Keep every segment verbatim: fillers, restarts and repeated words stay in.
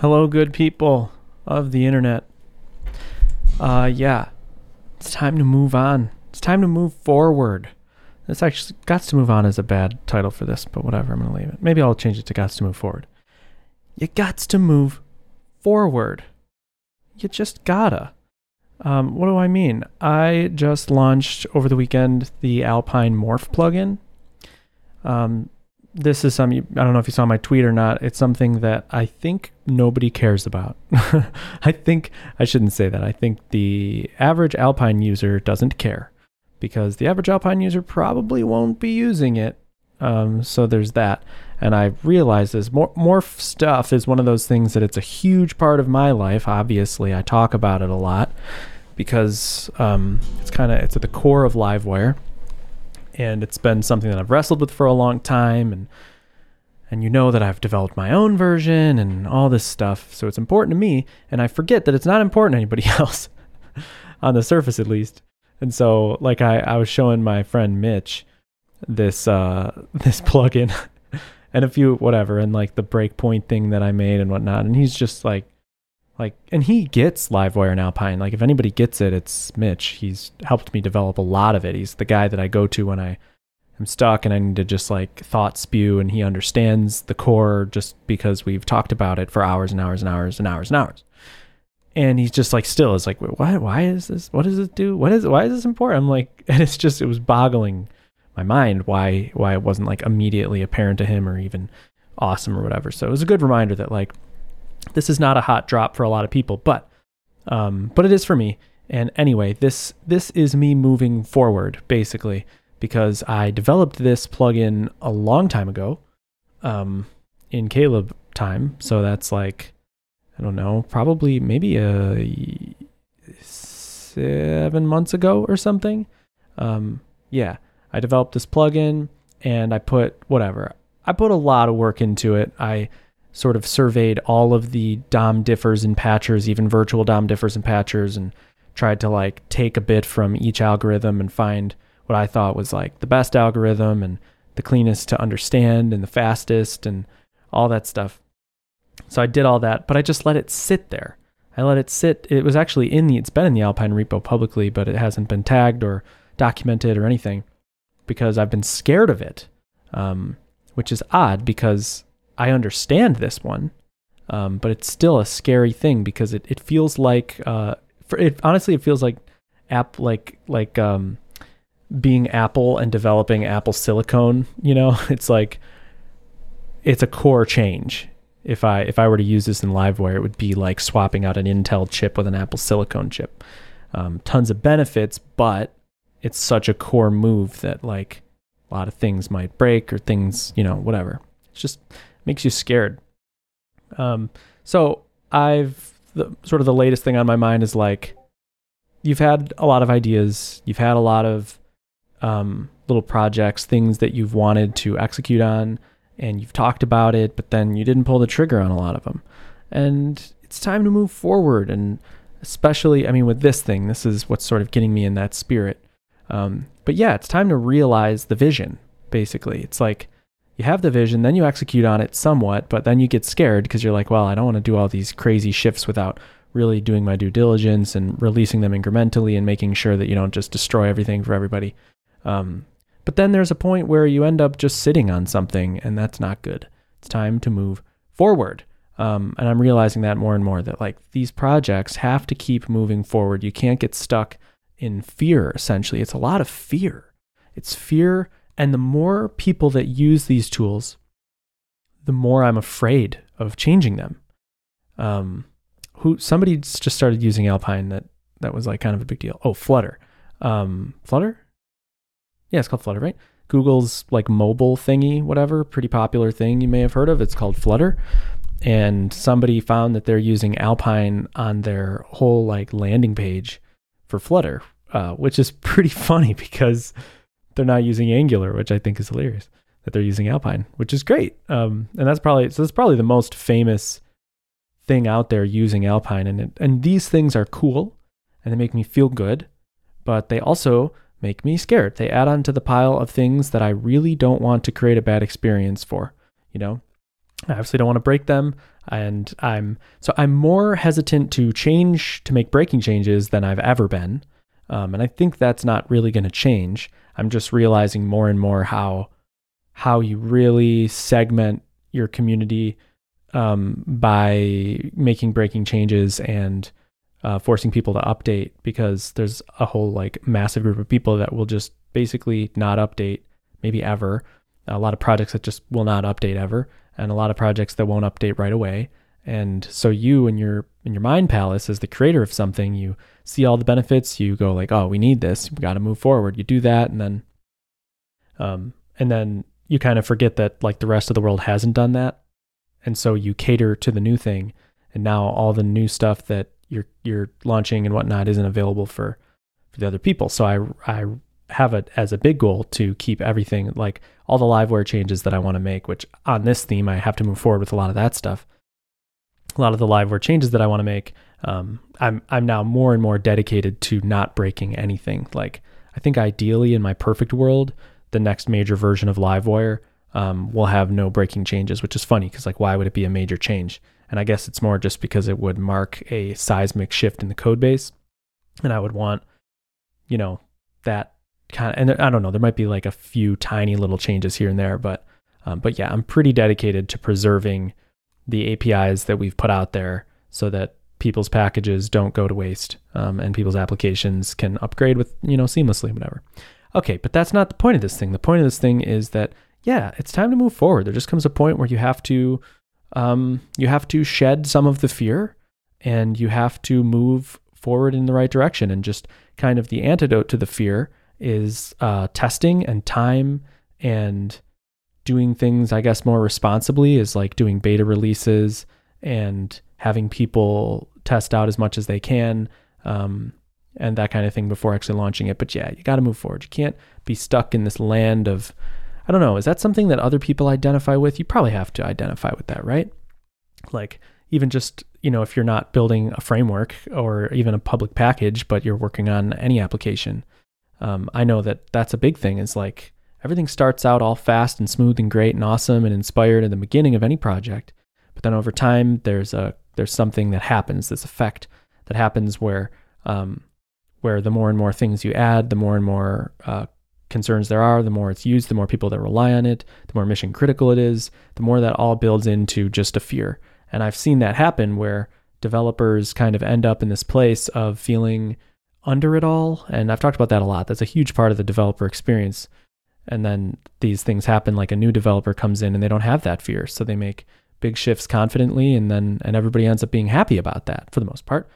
Hello, good people of the internet. Uh, yeah, it's time to move on. It's time to move forward. This actually, Gots to Move On is a bad title for this, but whatever, I'm going to leave it. Maybe I'll change it to Gots to Move Forward. You gots to move forward. You just gotta. Um, what do I mean? I just launched over the weekend the Alpine Morph plugin. Um, this is some, I don't know if you saw my tweet or not. It's something that I think nobody cares about. I think, I shouldn't say that. I think the average Alpine user doesn't care because the average Alpine user probably won't be using it. Um, so there's that. And I realized this mor- morph stuff is one of those things that it's a huge part of my life. Obviously, I talk about it a lot because um, it's kind of it's at the core of LiveWire, and it's been something that I've wrestled with for a long time. And and you know that I've developed my own version and all this stuff, so it's important to me. And I forget that it's not important to anybody else, on the surface at least. And so, like I, I was showing my friend Mitch this uh, this plugin. And a few, whatever, and like the breakpoint thing that I made and whatnot. And he's just like, like, and he gets LiveWire and Alpine. Like if anybody gets it, it's Mitch. He's helped me develop a lot of it. He's the guy that I go to when I am stuck and I need to just like thought spew. And he understands the core just because we've talked about it for hours and hours and hours and hours and hours. And he's just like, still is like, wait, why, why is this? What does it do? What is, why is this important? I'm like, and it's just, it was boggling my mind why why it wasn't like immediately apparent to him or even awesome or whatever. So it was a good reminder that like this is not a hot drop for a lot of people, but um but it is for me. And anyway, this this is me moving forward basically because I developed this plugin a long time ago, um in Caleb time. So that's like, I don't know, probably maybe a seven months ago or something. Um yeah. I developed this plugin and I put whatever. I put a lot of work into it. I sort of surveyed all of the D O M differs and patchers, even virtual D O M differs and patchers, and tried to like take a bit from each algorithm and find what I thought was like the best algorithm and the cleanest to understand and the fastest and all that stuff. So I did all that, but I just let it sit there. I let it sit. It was actually in the, it's been in the Alpine repo publicly, but it hasn't been tagged or documented or anything, because I've been scared of it, um, which is odd because I understand this one, um, but it's still a scary thing because it, it feels like, uh, for it, honestly, it feels like app, like, like, um, being Apple and developing Apple silicone, you know, it's like, it's a core change. If I, if I were to use this in LiveWire, it would be like swapping out an Intel chip with an Apple silicone chip, um, tons of benefits, but it's such a core move that like a lot of things might break or things, you know, whatever. It just makes you scared. Um, so I've the, sort of the latest thing on my mind is like, you've had a lot of ideas. You've had a lot of um, little projects, things that you've wanted to execute on, and you've talked about it, but then you didn't pull the trigger on a lot of them. And it's time to move forward. And especially, I mean, with this thing, this is what's sort of getting me in that spirit. Um, but yeah, it's time to realize the vision, basically. It's like you have the vision, then you execute on it somewhat, but then you get scared because you're like, well, I don't want to do all these crazy shifts without really doing my due diligence and releasing them incrementally and making sure that you don't just destroy everything for everybody. Um, but then there's a point where you end up just sitting on something, and that's not good. It's time to move forward. Um, and I'm realizing that more and more, that like these projects have to keep moving forward. You can't get stuck in fear, essentially. It's a lot of fear. It's fear. And the more people that use these tools, the more I'm afraid of changing them. Um, who somebody just started using Alpine that, that was like kind of a big deal. Oh, Flutter. Um, Flutter? Yeah, it's called Flutter, right? Google's like mobile thingy, whatever, pretty popular thing you may have heard of. It's called Flutter. And somebody found that they're using Alpine on their whole like landing page for Flutter, uh, which is pretty funny because they're not using Angular, which I think is hilarious, that they're using Alpine, which is great. Um, and that's probably, so that's probably the most famous thing out there using Alpine. And it, and these things are cool and they make me feel good, but they also make me scared. They add on to the pile of things that I really don't want to create a bad experience for, you know? I obviously don't want to break them. And I'm, so I'm more hesitant to change, to make breaking changes than I've ever been. Um, and I think that's not really going to change. I'm just realizing more and more how, how you really segment your community um, by making breaking changes and uh, forcing people to update, because there's a whole like massive group of people that will just basically not update maybe ever. A lot of projects that just will not update ever, and a lot of projects that won't update right away. And so you and your in your mind palace as the creator of something, you see all the benefits, you go like, oh, we need this, we got to move forward. You do that, and then um and then you kind of forget that like the rest of the world hasn't done that. And so you cater to the new thing, and now all the new stuff that you're you're launching and whatnot isn't available for for the other people. So I I have it as a big goal to keep everything, like all the LiveWire changes that I want to make, which on this theme, I have to move forward with a lot of that stuff. A lot of the LiveWire changes that I want to make, um, I'm I'm now more and more dedicated to not breaking anything. Like I think ideally in my perfect world, the next major version of LiveWire um, will have no breaking changes, which is funny because like, why would it be a major change? And I guess it's more just because it would mark a seismic shift in the code base. And I would want, you know, that kind of, and there, I don't know, there might be like a few tiny little changes here and there, but, um, but yeah, I'm pretty dedicated to preserving the A P Is that we've put out there so that people's packages don't go to waste, um, and people's applications can upgrade with, you know, seamlessly, whatever. Okay. But that's not the point of this thing. The point of this thing is that, yeah, it's time to move forward. There just comes a point where you have to, um, you have to shed some of the fear, and you have to move forward in the right direction. And just kind of the antidote to the fear is uh, testing and time and doing things, I guess, more responsibly, is like doing beta releases and having people test out as much as they can, um, and that kind of thing before actually launching it. But yeah, you got to move forward. You can't be stuck in this land of, I don't know, is that something that other people identify with? You probably have to identify with that, right? Like even just, you know, if you're not building a framework or even a public package, but you're working on any application. Um, I know that that's a big thing, is like everything starts out all fast and smooth and great and awesome and inspired in the beginning of any project. But then over time, there's a, there's something that happens, this effect that happens where, um, where the more and more things you add, the more and more, uh, concerns there are, the more it's used, the more people that rely on it, the more mission critical it is, the more that all builds into just a fear. And I've seen that happen where developers kind of end up in this place of feeling under it all. And I've talked about that a lot. That's a huge part of the developer experience. And then these things happen, like a new developer comes in and they don't have that fear. So they make big shifts confidently, and then, and everybody ends up being happy about that for the most part.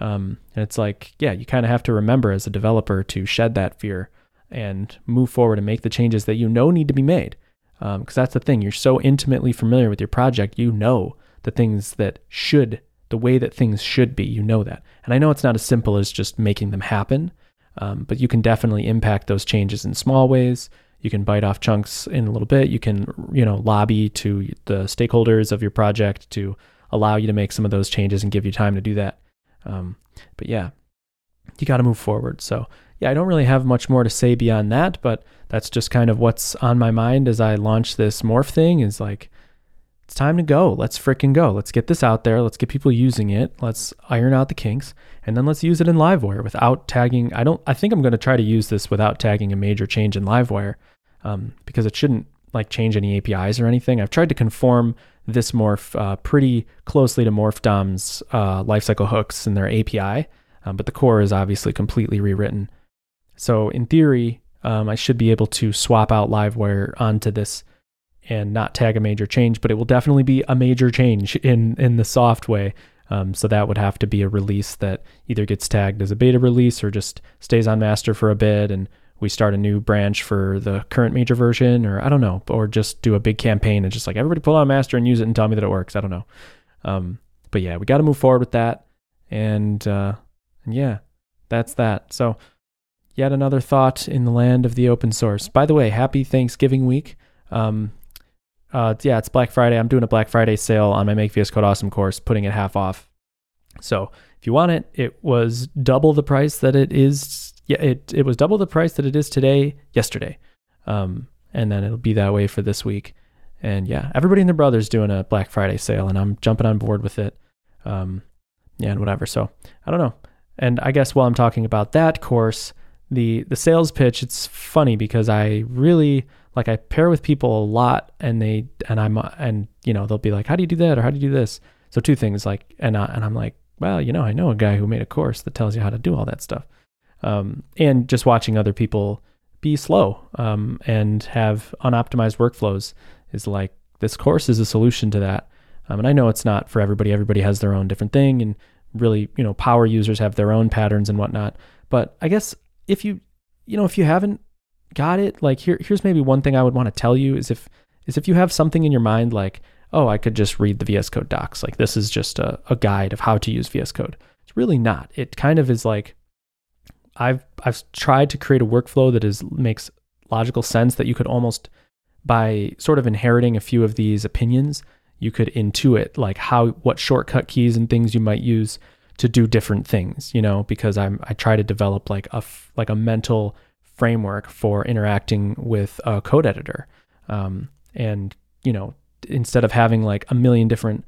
Um, and it's like, yeah, you kind of have to remember as a developer to shed that fear and move forward and make the changes that you know need to be made. Um, cause that's the thing. You're so intimately familiar with your project. You know the things that should the way that things should be, you know that. And I know it's not as simple as just making them happen, um, but you can definitely impact those changes in small ways. You can bite off chunks in a little bit. You can, you know, lobby to the stakeholders of your project to allow you to make some of those changes and give you time to do that. Um, but yeah, you got to move forward. So yeah, I don't really have much more to say beyond that, but that's just kind of what's on my mind as I launch this morph thing, is like, it's time to go. Let's freaking go. Let's get this out there. Let's get people using it. Let's iron out the kinks, and then let's use it in LiveWire without tagging. I don't, I think I'm going to try to use this without tagging a major change in LiveWire, um, because it shouldn't like change any A P Is or anything. I've tried to conform this morph uh, pretty closely to MorphDom's uh, lifecycle hooks and their A P I, um, but the core is obviously completely rewritten. So in theory, um, I should be able to swap out LiveWire onto this and not tag a major change, but it will definitely be a major change in, in the soft way. Um, so that would have to be a release that either gets tagged as a beta release or just stays on master for a bit, and we start a new branch for the current major version, or I don't know, or just do a big campaign and just like everybody pull out master and use it and tell me that it works. I don't know. Um, but yeah, we got to move forward with that. And uh, yeah, that's that. So yet another thought in the land of the open source. By the way, happy Thanksgiving week. Um, Uh, yeah, it's Black Friday. I'm doing a Black Friday sale on my Make V S Code Awesome course, putting it half off. So if you want it, it was double the price that it is. Yeah, it, it was double the price that it is today, yesterday. Um, and then it'll be that way for this week. And yeah, everybody and their brother's doing a Black Friday sale, and I'm jumping on board with it. Um, yeah, and whatever. So I don't know. And I guess while I'm talking about that course, the the sales pitch, it's funny because I really like I pair with people a lot, and they and I'm and you know they'll be like, how do you do that or how do you do this? So two things like and I, and I'm like, well, you know, I know a guy who made a course that tells you how to do all that stuff. Um, and just watching other people be slow um, and have unoptimized workflows is like, this course is a solution to that. Um, and I know it's not for everybody. Everybody has their own different thing, and really, you know, power users have their own patterns and whatnot. But I guess if you, you know, if you haven't got it, like here, here's maybe one thing I would want to tell you is if, is if you have something in your mind, like, oh, I could just read the V S Code docs. Like this is just a, a guide of how to use V S Code. It's really not. It kind of is like, I've, I've tried to create a workflow that is makes logical sense that you could almost, by sort of inheriting a few of these opinions, you could intuit like how, what shortcut keys and things you might use to do different things, you know, because I'm, I try to develop like a, like a mental framework for interacting with a code editor. Um, and, you know, instead of having like a million different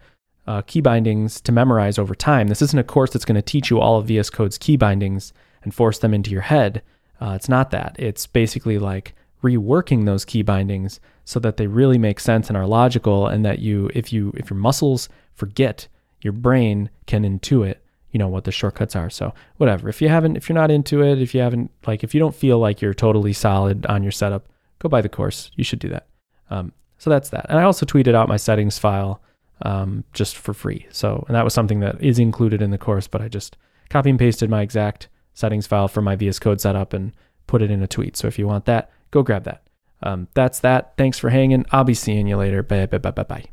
uh, key bindings to memorize over time, this isn't a course that's going to teach you all of V S Code's key bindings and force them into your head. Uh, it's not that. It's basically like reworking those key bindings so that they really make sense and are logical, and that you, if you, if your muscles forget, your brain can intuit, you know, what the shortcuts are. So whatever, if you haven't, if you're not into it, if you haven't, like, if you don't feel like you're totally solid on your setup, go buy the course. You should do that. Um, so that's that. And I also tweeted out my settings file, um, just for free. So, and that was something that is included in the course, but I just copy and pasted my exact settings file for my V S Code setup and put it in a tweet. So if you want that, go grab that. Um, that's that. Thanks for hanging. I'll be seeing you later. Bye, bye, bye, bye, bye.